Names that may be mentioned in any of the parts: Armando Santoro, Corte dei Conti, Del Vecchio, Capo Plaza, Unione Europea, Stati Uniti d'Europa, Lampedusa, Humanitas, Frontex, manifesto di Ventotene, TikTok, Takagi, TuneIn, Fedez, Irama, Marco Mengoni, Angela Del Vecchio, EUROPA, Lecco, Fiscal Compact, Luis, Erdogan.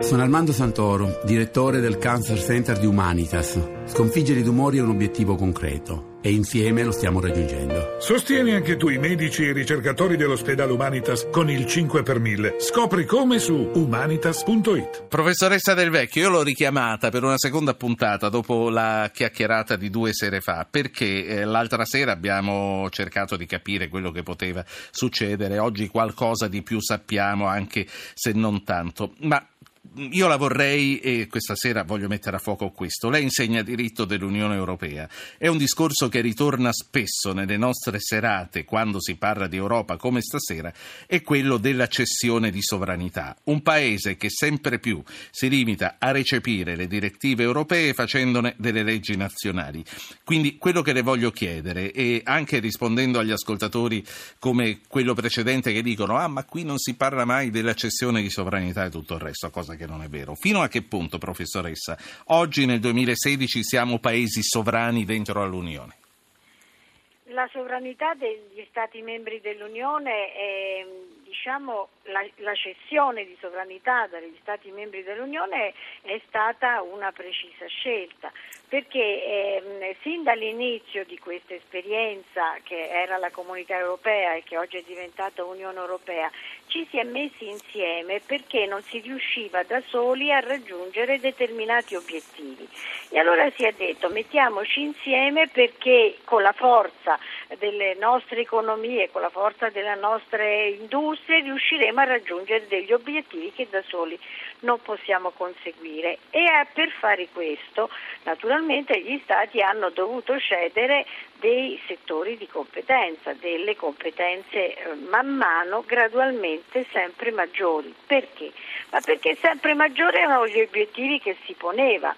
Sono Armando Santoro, direttore del Cancer Center di Humanitas. Sconfiggere i tumori è un obiettivo concreto e insieme lo stiamo raggiungendo. Sostieni anche tu i medici e i ricercatori dell'ospedale Humanitas con il 5 per 1000. Scopri come su humanitas.it. Professoressa Del Vecchio, io l'ho richiamata per una seconda puntata dopo la chiacchierata di 2 sere fa, perché l'altra sera abbiamo cercato di capire quello che poteva succedere. Oggi qualcosa di più sappiamo, anche se non tanto, ma io la vorrei, e questa sera voglio mettere a fuoco questo. Lei insegna diritto dell'Unione Europea. È un discorso che ritorna spesso nelle nostre serate quando si parla di Europa, come stasera, è quello della cessione di sovranità. Un paese che sempre più si limita a recepire le direttive europee facendone delle leggi nazionali. Quindi quello che le voglio chiedere, e anche rispondendo agli ascoltatori come quello precedente che dicono ma qui non si parla mai della cessione di sovranità e tutto il resto, cosa che non è vero. Fino a che punto, professoressa, oggi nel 2016 siamo paesi sovrani dentro all'Unione? La sovranità degli Stati membri dell'Unione è, la cessione di sovranità dagli Stati membri dell'Unione è stata una precisa scelta, perché sin dall'inizio di questa esperienza, che era la Comunità Europea e che oggi è diventata Unione Europea, ci si è messi insieme perché non si riusciva da soli a raggiungere determinati obiettivi. E allora si è detto: mettiamoci insieme, perché con la forza delle nostre economie, con la forza delle nostre industrie, riusciremo a raggiungere degli obiettivi che da soli non possiamo conseguire. E per fare questo, naturalmente, gli Stati hanno dovuto cedere dei settori di competenza, delle competenze man mano, gradualmente sempre maggiori. Perché? Ma perché sempre maggiori erano gli obiettivi che si poneva.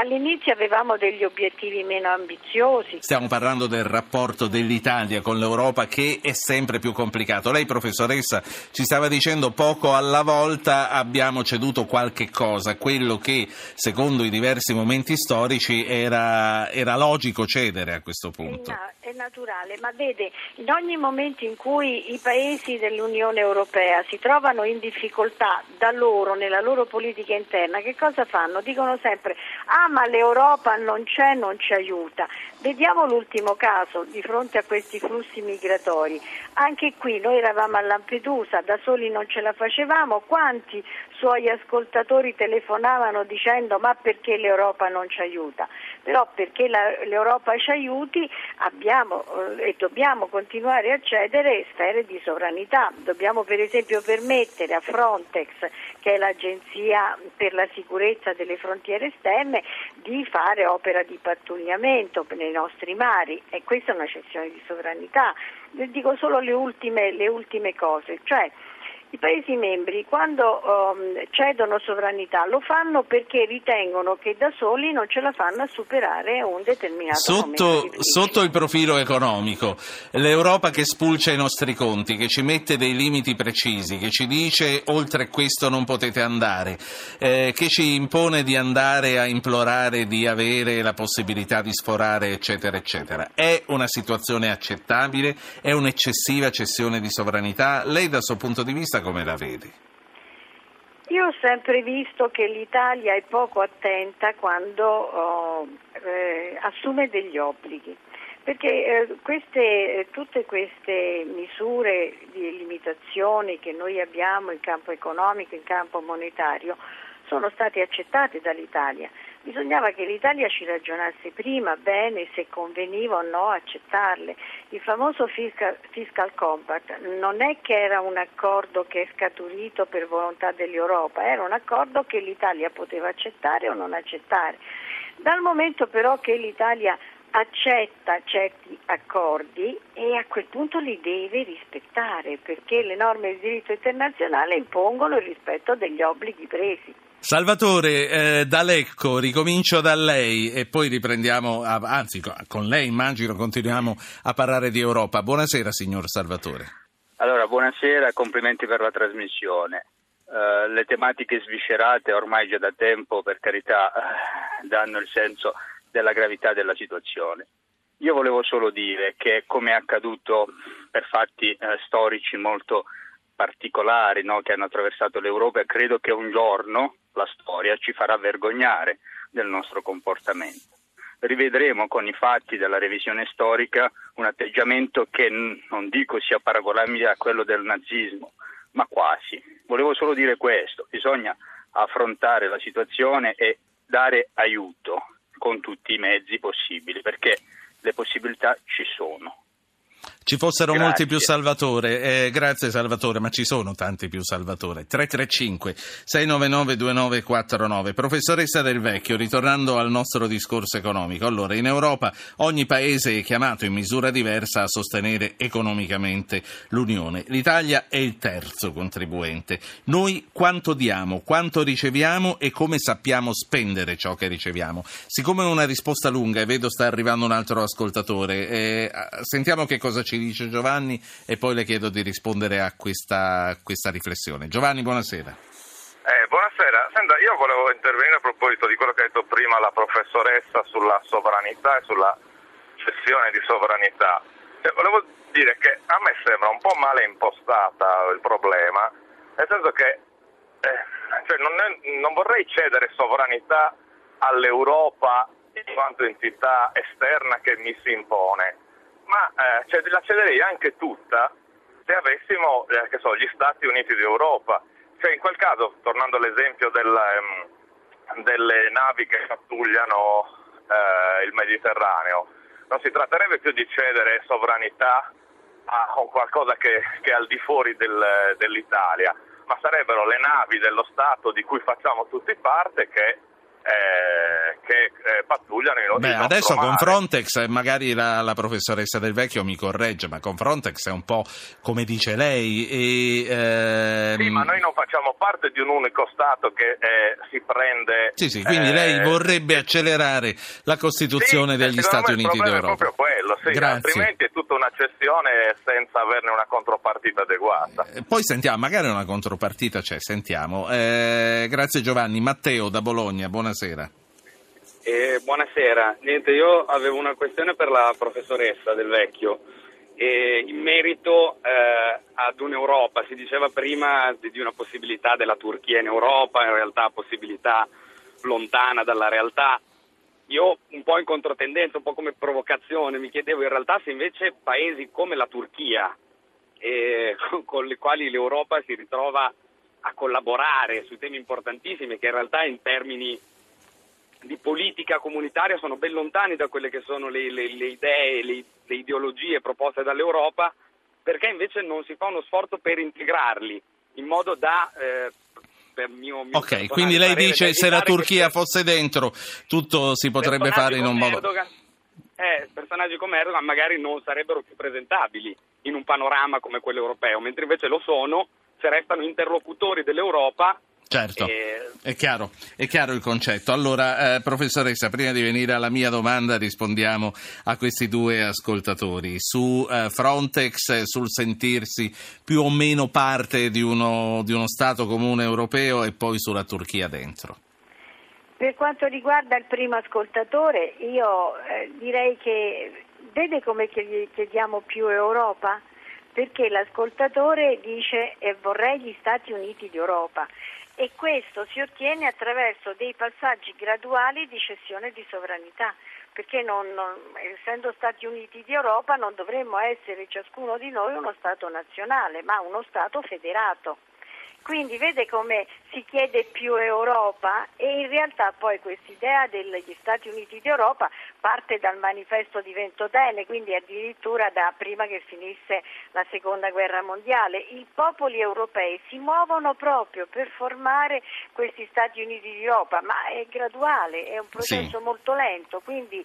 All'inizio avevamo degli obiettivi meno ambiziosi. Stiamo parlando del rapporto dell'Italia con l'Europa, che è sempre più complicato. Lei, professoressa, ci stava dicendo: poco alla volta abbiamo ceduto qualche cosa, quello che secondo i diversi momenti storici era logico cedere a questo punto. È naturale, ma vede, in ogni momento in cui i paesi dell'Unione Europea si trovano in difficoltà da loro, nella loro politica interna, che cosa fanno? Dicono sempre: ma l'Europa non c'è, non ci aiuta. Vediamo l'ultimo caso, di fronte a questi flussi migratori. Anche qui noi eravamo a Lampedusa, da soli non ce la facevamo. Quanti suoi ascoltatori telefonavano dicendo: ma perché l'Europa non ci aiuta? Però perché l'Europa ci aiuti abbiamo e dobbiamo continuare a cedere sfere di sovranità. Dobbiamo per esempio permettere a Frontex, che è l'agenzia per la sicurezza delle frontiere esterne, di fare opera di pattugliamento nei nostri mari, e questa è una cessione di sovranità. Dico solo le ultime cose, cioè i Paesi membri quando cedono sovranità lo fanno perché ritengono che da soli non ce la fanno a superare un determinato momento di crisi. Sotto il profilo economico, l'Europa che spulcia i nostri conti, che ci mette dei limiti precisi, che ci dice: oltre questo non potete andare, che ci impone di andare a implorare di avere la possibilità di sforare, eccetera, eccetera. È una situazione accettabile? È un'eccessiva cessione di sovranità? Lei, dal suo punto di vista, come la vedi? Io ho sempre visto che l'Italia è poco attenta quando assume degli obblighi, perché tutte queste misure di limitazioni che noi abbiamo in campo economico, in campo monetario, sono state accettate dall'Italia. Bisognava che l'Italia ci ragionasse prima bene se conveniva o no accettarle. Il famoso Fiscal Compact non è che era un accordo che è scaturito per volontà dell'Europa, era un accordo che l'Italia poteva accettare o non accettare. Dal momento però che l'Italia accetta certi accordi, e a quel punto li deve rispettare, perché le norme del diritto internazionale impongono il rispetto degli obblighi presi. Salvatore da Lecco, ricomincio da lei e poi riprendiamo, anzi con lei immagino continuiamo a parlare di Europa. Buonasera signor Salvatore. Allora, buonasera, complimenti per la trasmissione. Le tematiche sviscerate ormai già da tempo, per carità, danno il senso della gravità della situazione. Io volevo solo dire che, come è accaduto per fatti storici molto particolari, no, che hanno attraversato l'Europa, credo che un giorno la storia ci farà vergognare del nostro comportamento. Rivedremo con i fatti della revisione storica un atteggiamento che non dico sia paragonabile a quello del nazismo, ma quasi. Volevo solo dire questo: bisogna affrontare la situazione e dare aiuto con tutti i mezzi possibili, perché le possibilità ci sono. Ci fossero molti più, Salvatore. Grazie Salvatore, ma ci sono tanti più, Salvatore. 335-699-2949. Professoressa Del Vecchio, ritornando al nostro discorso economico. Allora, in Europa ogni paese è chiamato in misura diversa a sostenere economicamente l'Unione. L'Italia è il terzo contribuente. Noi quanto diamo, quanto riceviamo e come sappiamo spendere ciò che riceviamo? Siccome è una risposta lunga e vedo sta arrivando un altro ascoltatore, sentiamo che cosa ci dice Giovanni e poi le chiedo di rispondere a questa riflessione. Giovanni, buonasera. Buonasera. Senta, io volevo intervenire a proposito di quello che ha detto prima la professoressa sulla sovranità e sulla cessione di sovranità. Volevo dire che a me sembra un po' male impostata il problema, nel senso che non vorrei cedere sovranità all'Europa in quanto entità esterna che mi si impone, ma la cederei anche tutta se avessimo gli Stati Uniti d'Europa. Cioè, in quel caso, tornando all'esempio delle navi che pattugliano il Mediterraneo, non si tratterebbe più di cedere sovranità a qualcosa che è al di fuori dell'Italia, ma sarebbero le navi dello Stato di cui facciamo tutti parte che pattugliano i nostri mari. Adesso con Frontex, magari la professoressa Del Vecchio mi corregge, ma con Frontex è un po' come dice lei. Sì, ma noi non facciamo parte di un unico Stato che si prende. Sì, quindi lei vorrebbe accelerare la Costituzione degli Stati Uniti d'Europa. È proprio quello, sì. Grazie. Altrimenti è tutta una cessione senza averne una contropartita adeguata. Poi sentiamo, magari una contropartita c'è, sentiamo. Grazie Giovanni. Matteo da Bologna, buonasera. Buonasera. Niente, io avevo una questione per la professoressa Del Vecchio in merito ad un'Europa. Si diceva prima di una possibilità della Turchia in Europa, in realtà possibilità lontana dalla realtà. Io un po' in controtendenza, un po' come provocazione, mi chiedevo in realtà se invece paesi come la Turchia, con le quali l'Europa si ritrova a collaborare su temi importantissimi che in realtà in termini di politica comunitaria sono ben lontani da quelle che sono le idee, le ideologie proposte dall'Europa, perché invece non si fa uno sforzo per integrarli in modo da quindi lei dice se la Turchia fosse dentro tutto si potrebbe fare in un modo. Personaggi come Erdogan magari non sarebbero più presentabili in un panorama come quello europeo, mentre invece lo sono se restano interlocutori dell'Europa. Certo, è chiaro il concetto. Allora, professoressa, prima di venire alla mia domanda rispondiamo a questi due ascoltatori su Frontex, sul sentirsi più o meno parte di uno Stato comune europeo e poi sulla Turchia dentro. Per quanto riguarda il primo ascoltatore, io direi che vede come chiediamo più Europa, perché l'ascoltatore dice vorrei gli Stati Uniti d'Europa. E questo si ottiene attraverso dei passaggi graduali di cessione di sovranità, perché non essendo Stati Uniti d'Europa non dovremmo essere ciascuno di noi uno Stato nazionale, ma uno Stato federato. Quindi vede come si chiede più Europa, e in realtà poi quest'idea degli Stati Uniti d'Europa parte dal manifesto di Ventotene, quindi addirittura da prima che finisse la Seconda Guerra Mondiale. I popoli europei si muovono proprio per formare questi Stati Uniti d'Europa, ma è graduale, è un processo molto lento, quindi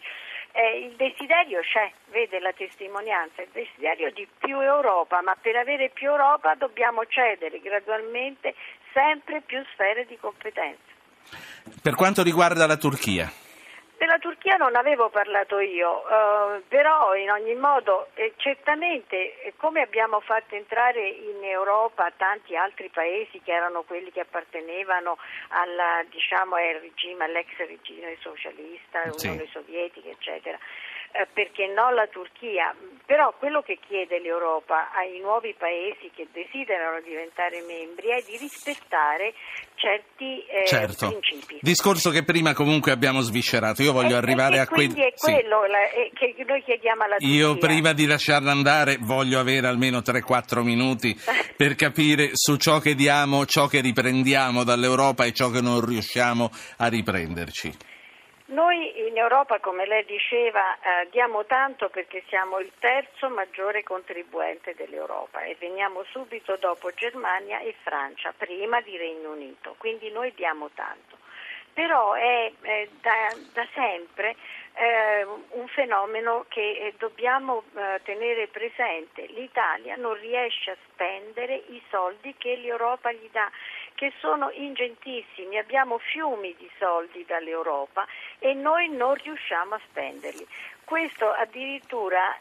il desiderio c'è, vede la testimonianza, il desiderio di più Europa, ma per avere più Europa dobbiamo cedere gradualmente sempre più sfere di competenza. Per quanto riguarda la Turchia? Della Turchia non avevo parlato io, però in ogni modo certamente come abbiamo fatto entrare in Europa tanti altri paesi che erano quelli che appartenevano all'ex regime socialista, Unione Sovietica, eccetera. perché no la Turchia, però quello che chiede l'Europa ai nuovi paesi che desiderano diventare membri è di rispettare certi principi. Discorso che prima comunque abbiamo sviscerato. Io voglio arrivare a quindi è quello che noi chiediamo alla Turchia. Io prima di lasciarla andare voglio avere almeno 3-4 minuti per capire su ciò che diamo, ciò che riprendiamo dall'Europa e ciò che non riusciamo a riprenderci. Noi in Europa, come lei diceva, diamo tanto perché siamo il terzo maggiore contribuente dell'Europa e veniamo subito dopo Germania e Francia, prima di Regno Unito, quindi noi diamo tanto. Però è da sempre un fenomeno che dobbiamo tenere presente. L'Italia non riesce a spendere i soldi che l'Europa gli dà, che sono ingentissimi, abbiamo fiumi di soldi dall'Europa e noi non riusciamo a spenderli. Questo addirittura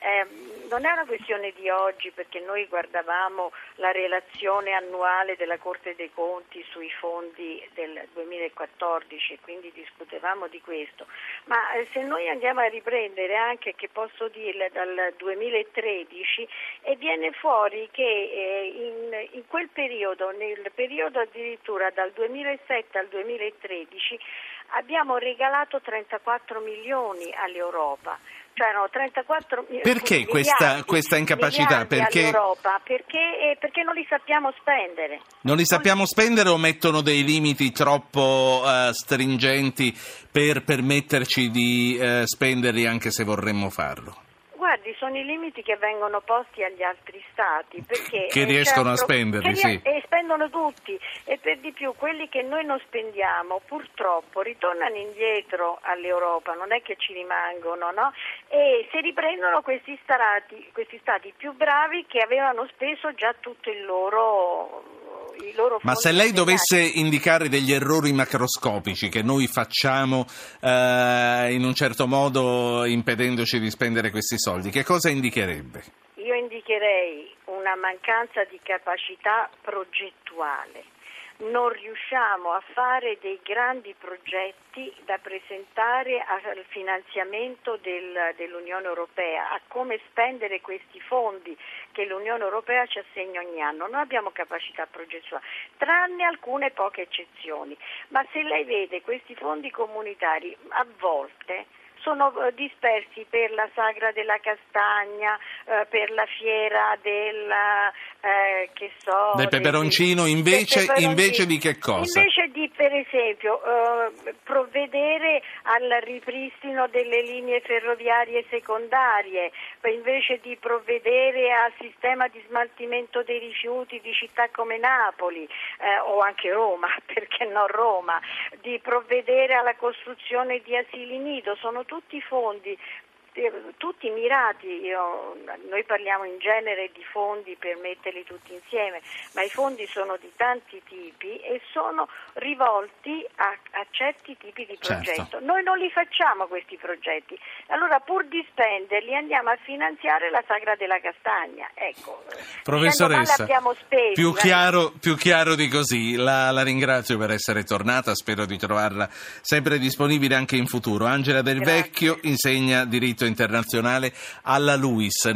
non è una questione di oggi, perché noi guardavamo la relazione annuale della Corte dei Conti sui fondi del 2014 e quindi discutevamo di questo, ma se noi andiamo a riprendere anche, che posso dirle, dal 2013 e viene fuori che in quel periodo, nel periodo addirittura dal 2007 al 2013, abbiamo regalato 34 milioni all'Europa. Cioè no, 34 perché miliardi, questa incapacità? Perché non li sappiamo spendere. Non li sappiamo spendere o mettono dei limiti troppo stringenti per permetterci di spenderli anche se vorremmo farlo? Guardi, sono i limiti che vengono posti agli altri stati, perché che riescono a spenderli, sì. E spendono tutti, e per di più quelli che noi non spendiamo purtroppo ritornano indietro all'Europa, non è che ci rimangono, no? E se riprendono questi stati più bravi che avevano speso già tutto i loro fondi. Ma se lei dovesse indicare degli errori macroscopici che noi facciamo in un certo modo impedendoci di spendere questi soldi, che cosa indicherebbe? Io indicherei una mancanza di capacità progettuale. Non riusciamo a fare dei grandi progetti da presentare al finanziamento dell'Unione Europea, a come spendere questi fondi che l'Unione Europea ci assegna ogni anno. Noi abbiamo capacità progettuale, tranne alcune poche eccezioni, ma se lei vede questi fondi comunitari a volte sono dispersi per la Sagra della Castagna, per la fiera del peperoncino, invece di che cosa? Invece di, per esempio, provvedere al ripristino delle linee ferroviarie secondarie, invece di provvedere al sistema di smaltimento dei rifiuti di città come Napoli o anche Roma, perché no Roma, di provvedere alla costruzione di asili nido, sono tutti fondi, tutti mirati. Noi parliamo in genere di fondi per metterli tutti insieme, ma i fondi sono di tanti tipi e sono rivolti a certi tipi di progetto. Certo. Noi non li facciamo questi progetti, allora pur di spenderli andiamo a finanziare la Sagra della Castagna. Ecco, professoressa, spesi, più chiaro di così, la ringrazio per essere tornata, spero di trovarla sempre disponibile anche in futuro. Angela Del Vecchio insegna diritto internazionale alla Luis.